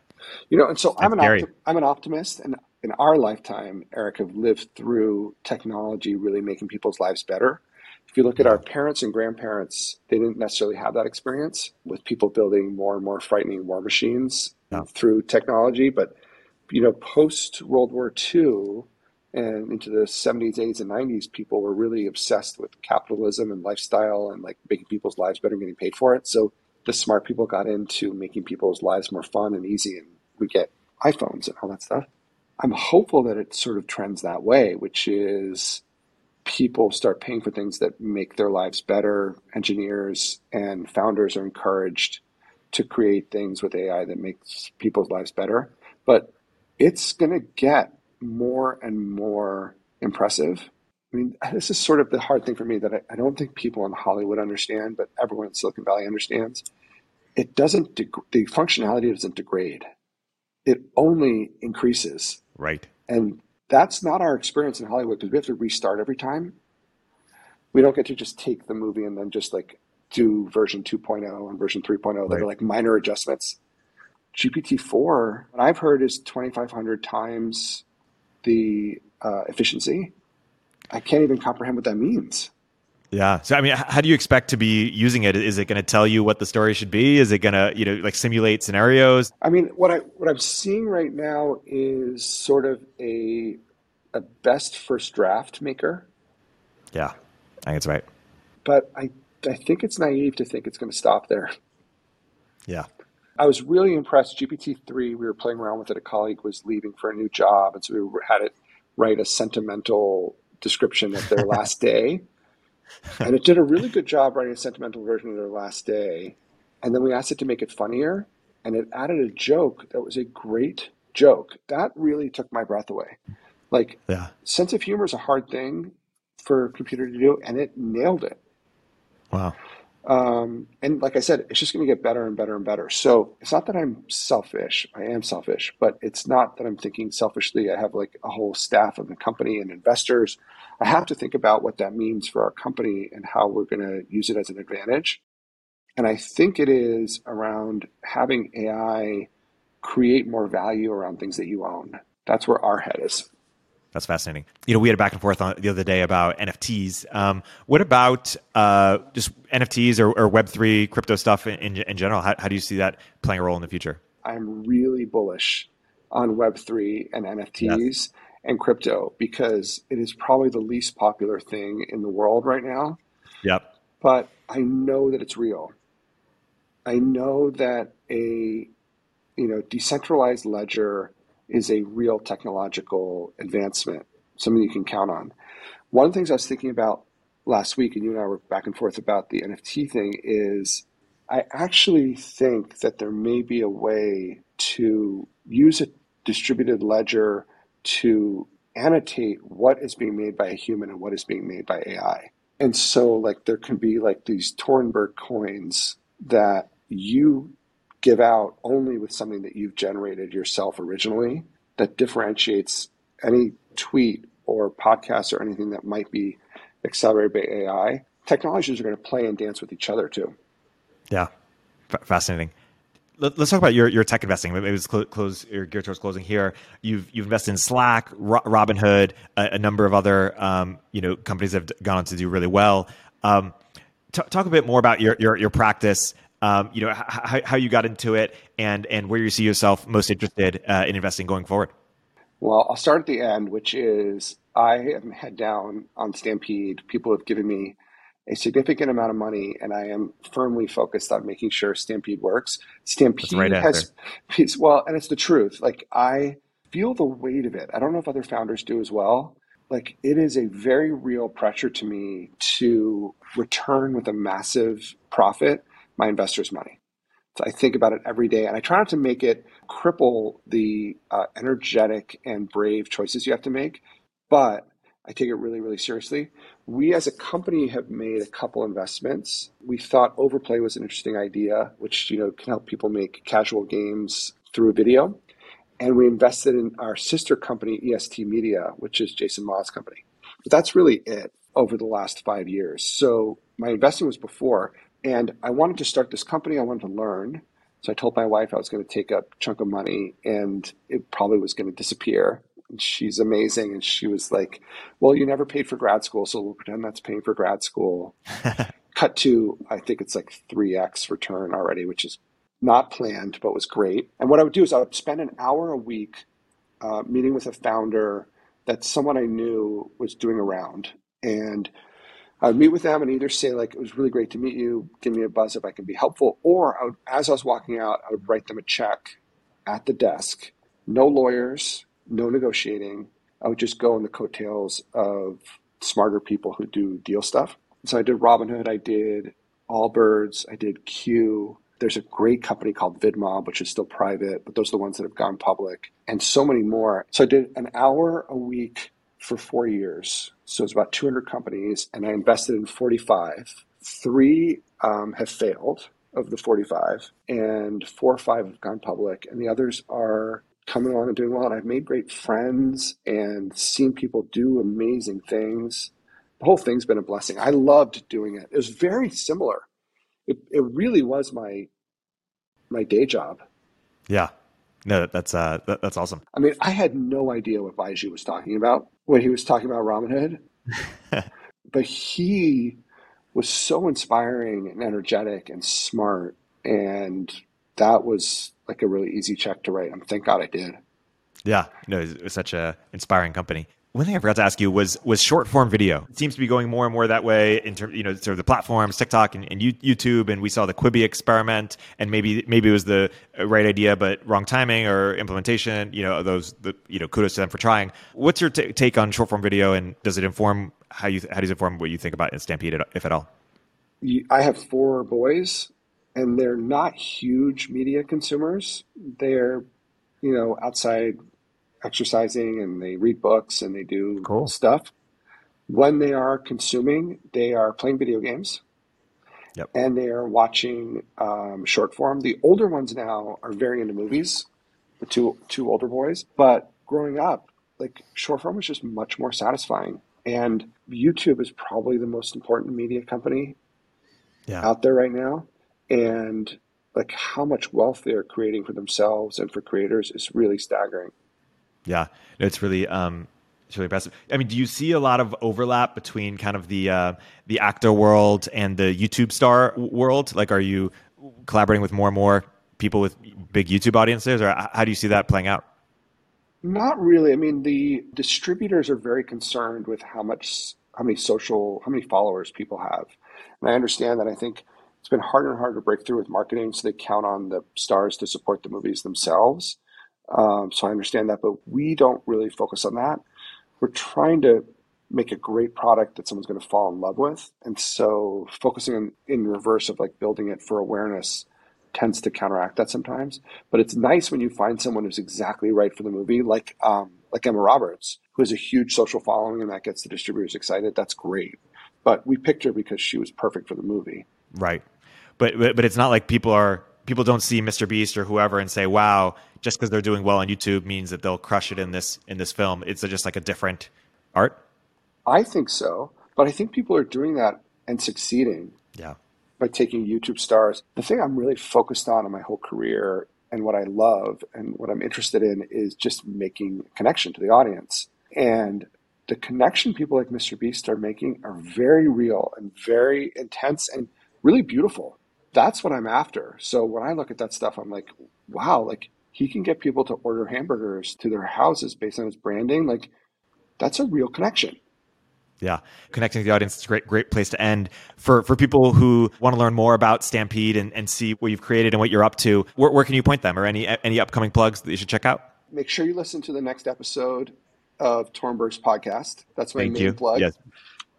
You know, and so I'm an, opti- I'm an optimist, and in our lifetime, Eric, have lived through technology really making people's lives better. If you look at our parents and grandparents, they didn't necessarily have that experience with people building more and more frightening war machines no. through technology. But, you know, post-World War Two and into the seventies, eighties, and nineties, people were really obsessed with capitalism and lifestyle and, like, making people's lives better and getting paid for it. So the smart people got into making people's lives more fun and easy, and we get iPhones and all that stuff. I'm hopeful that it sort of trends that way, which is people start paying for things that make their lives better. Engineers and founders are encouraged to create things with A I that makes people's lives better. But it's going to get more and more impressive. I mean, this is sort of the hard thing for me that I, I don't think people in Hollywood understand, but everyone in Silicon Valley understands. It doesn't, deg- the functionality doesn't degrade. It only increases. Right. And that's not our experience in Hollywood, because we have to restart every time. We don't get to just take the movie and then just like do version two point oh and version three point oh. Right. They're like minor adjustments. G P T four, what I've heard is twenty-five hundred times the uh, efficiency. I can't even comprehend what that means. Yeah. So, I mean, how do you expect to be using it? Is it going to tell you what the story should be? Is it going to, you know, like simulate scenarios? I mean, what I, what I'm seeing right now is sort of a, a best first draft maker. Yeah, I think it's right. But I, I think it's naive to think it's going to stop there. Yeah. I was really impressed. G P T three, we were playing around with it. A colleague was leaving for a new job, and so we had it write a sentimental description of their last day, and it did a really good job writing a sentimental version of their last day. And then we asked it to make it funnier, and it added a joke that was a great joke. That really took my breath away. Like, yeah. Sense of humor is a hard thing for a computer to do, and it nailed it. Wow. Um, and like I said, it's just going to get better and better and better. So it's not that I'm selfish. I am selfish, but it's not that I'm thinking selfishly. I have like a whole staff of the company and investors. I have to think about what that means for our company and how we're going to use it as an advantage. And I think it is around having A I create more value around things that you own. That's where our head is. That's fascinating. You know, we had a back and forth on the other day about N F Ts. Um, what about uh, just N F Ts or, or Web three crypto stuff in, in, in general? How, how do you see that playing a role in the future? I'm really bullish on Web three and N F Ts yes. and crypto, because it is probably the least popular thing in the world right now. Yep. But I know that it's real. I know that a you know decentralized ledger is a real technological advancement, something you can count on. One of the things I was thinking about last week, and you and I were back and forth about the N F T thing, is I actually think that there may be a way to use a distributed ledger to annotate what is being made by a human and what is being made by A I. And so like there can be like these Tornberg coins that you give out only with something that you've generated yourself originally that differentiates any tweet or podcast or anything that might be accelerated by A I. Technologies are going to play and dance with each other too. Yeah. F- fascinating. Let's talk about your, your tech investing. Maybe it's close, close your gear towards closing here. You've you've invested in Slack, Ro- Robinhood, a, a number of other um, you know companies that have gone on to do really well. Um, t- talk a bit more about your your, your practice. Um, you know h- h- how you got into it and and where you see yourself most interested uh, in investing going forward. Well, I'll start at the end, which is I am head down on Stampede. People have given me a significant amount of money, and I am firmly focused on making sure Stampede works. Stampede right has, it's, well, and it's the truth. Like, I feel the weight of it. I don't know if other founders do as well. Like, it is a very real pressure to me to return with a massive profit my investors' money. So I think about it every day, and I try not to make it cripple the uh, energetic and brave choices you have to make, but I take it really, really seriously. We as a company have made a couple investments. We thought Overplay was an interesting idea, which you know can help people make casual games through video. And we invested in our sister company, E S T Media, which is Jason Ma's company. But that's really it over the last five years. So my investing was before, and I wanted to start this company. I wanted to learn. So I told my wife I was going to take a chunk of money, and it probably was going to disappear. She's amazing. And she was like, well, you never paid for grad school, so we'll pretend that's paying for grad school. Cut to, I think it's like three X return already, which is not planned, but was great. And what I would do is I would spend an hour a week uh, meeting with a founder that someone I knew was doing a round. And I would meet with them and either say like, it was really great to meet you. Give me a buzz if I can be helpful. Or I would, as I was walking out, I would write them a check at the desk. No lawyers. No negotiating. I would just go on the coattails of smarter people who do deal stuff. So I did Robinhood. I did Allbirds. I did Q. There's a great company called VidMob, which is still private, but those are the ones that have gone public, and so many more. So I did an hour a week for four years. So it's about two hundred companies, and I invested in forty-five. Three um, have failed of the forty-five, and four or five have gone public, and the others are coming along and doing well. And I've made great friends and seen people do amazing things. The whole thing's been a blessing. I loved doing it. It was very similar. It it really was my my day job. Yeah. No, that's uh that, that's awesome. I mean, I had no idea what Baiju was talking about when he was talking about Robinhood. But he was so inspiring and energetic and smart, and that was like a really easy check to write. And thank God I did. Yeah. No, it was such a inspiring company. One thing I forgot to ask you was, was short form video. It seems to be going more and more that way in terms, you know, sort of the platforms, TikTok and, and YouTube. And we saw the Quibi experiment, and maybe, maybe it was the right idea, but wrong timing or implementation, you know, those, the, you know, kudos to them for trying. What's your t- take on short form video, and does it inform how you, th- how does it inform what you think about in Stampede, if at all? I have four boys, and they're not huge media consumers. They're, you know, outside exercising, and they read books, and they do cool stuff. When they are consuming, they are playing video games. Yep. And they are watching um, short form. The older ones now are very into movies, the two two older boys. But growing up, like, short form was just much more satisfying. And YouTube is probably the most important media company yeah. out there right now. And like how much wealth they're creating for themselves and for creators is really staggering. Yeah, it's really, um, it's really impressive. I mean, do you see a lot of overlap between kind of the uh, the actor world and the YouTube star world? Like, are you collaborating with more and more people with big YouTube audiences, or how do you see that playing out? Not really. I mean, the distributors are very concerned with how much, how many social, how many followers people have, and I understand that. I think it's been harder and harder to break through with marketing, so they count on the stars to support the movies themselves. Um, so I understand that, but we don't really focus on that. We're trying to make a great product that someone's going to fall in love with. And so focusing on, in reverse of like building it for awareness tends to counteract that sometimes. But it's nice when you find someone who's exactly right for the movie, like um, like Emma Roberts, who has a huge social following and that gets the distributors excited. That's great. But we picked her because she was perfect for the movie. Right. But but, but it's not like people are people don't see Mister Beast or whoever and say, wow, just because they're doing well on YouTube means that they'll crush it in this in this film. It's just like a different art. I think so, but I think people are doing that and succeeding yeah. by taking YouTube stars. The thing I'm really focused on in my whole career and what I love and what I'm interested in is just making a connection to the audience. And the connection people like Mister Beast are making are very real and very intense and really beautiful. That's what I'm after. So when I look at that stuff, I'm like, wow, like he can get people to order hamburgers to their houses based on his branding. Like that's a real connection. Yeah. Connecting to the audience is a great, great place to end. For for people who want to learn more about Stampede and, and see what you've created and what you're up to, where, where can you point them or any any upcoming plugs that you should check out? Make sure you listen to the next episode of Tornberg's podcast. That's my Thank main you. plug. Yes.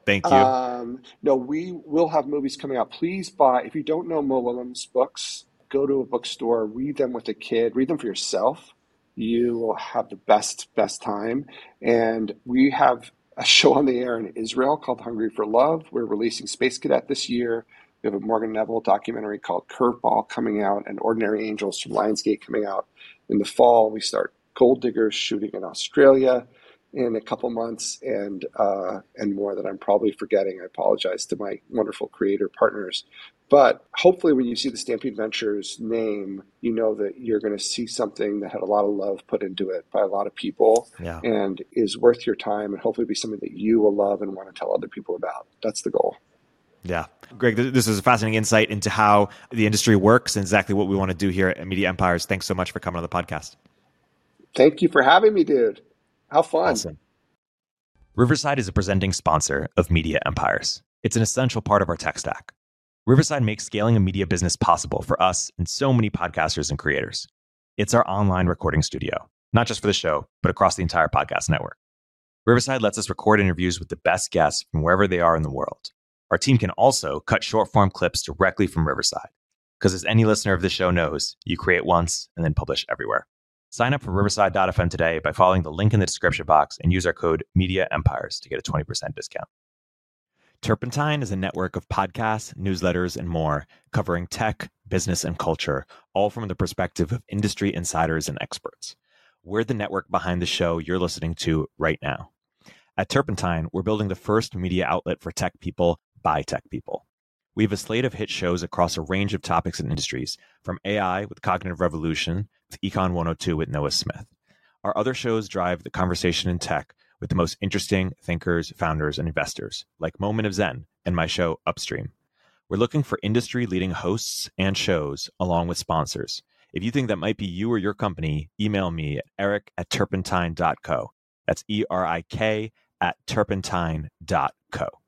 Thank you. Um, no, we will have movies coming out. Please buy, if you don't know Mo Willems' books, go to a bookstore, read them with a kid, read them for yourself. You will have the best, best time. And we have a show on the air in Israel called Hungry for Love. We're releasing Space Cadet this year. We have a Morgan Neville documentary called Curveball coming out and Ordinary Angels from Lionsgate coming out in the fall. We start Gold Diggers shooting in Australia in a couple months and uh, and more that I'm probably forgetting. I apologize to my wonderful creator partners. But hopefully when you see the Stampede Ventures name, you know that you're going to see something that had a lot of love put into it by a lot of people yeah. and is worth your time and hopefully be something that you will love and want to tell other people about. That's the goal. Yeah. Greg, this is a fascinating insight into how the industry works and exactly what we want to do here at Media Empires. Thanks so much for coming on the podcast. Thank you for having me, dude. How fun. Awesome. Riverside is a presenting sponsor of Media Empires. It's an essential part of our tech stack. Riverside makes scaling a media business possible for us and so many podcasters and creators. It's our online recording studio, not just for the show, but across the entire podcast network. Riverside lets us record interviews with the best guests from wherever they are in the world. Our team can also cut short-form clips directly from Riverside, because as any listener of this show knows, you create once and then publish everywhere. Sign up for Riverside dot f m today by following the link in the description box and use our code MediaEmpires to get a twenty percent discount. Turpentine is a network of podcasts, newsletters, and more covering tech, business, and culture, all from the perspective of industry insiders and experts. We're the network behind the show you're listening to right now. At Turpentine, we're building the first media outlet for tech people by tech people. We have a slate of hit shows across a range of topics and industries, from A I with Cognitive Revolution to Econ one oh two with Noah Smith. Our other shows drive the conversation in tech with the most interesting thinkers, founders, and investors, like Moment of Zen and my show Upstream. We're looking for industry-leading hosts and shows, along with sponsors. If you think that might be you or your company, email me at eric at turpentine dot co. That's E R I K at turpentine dot co.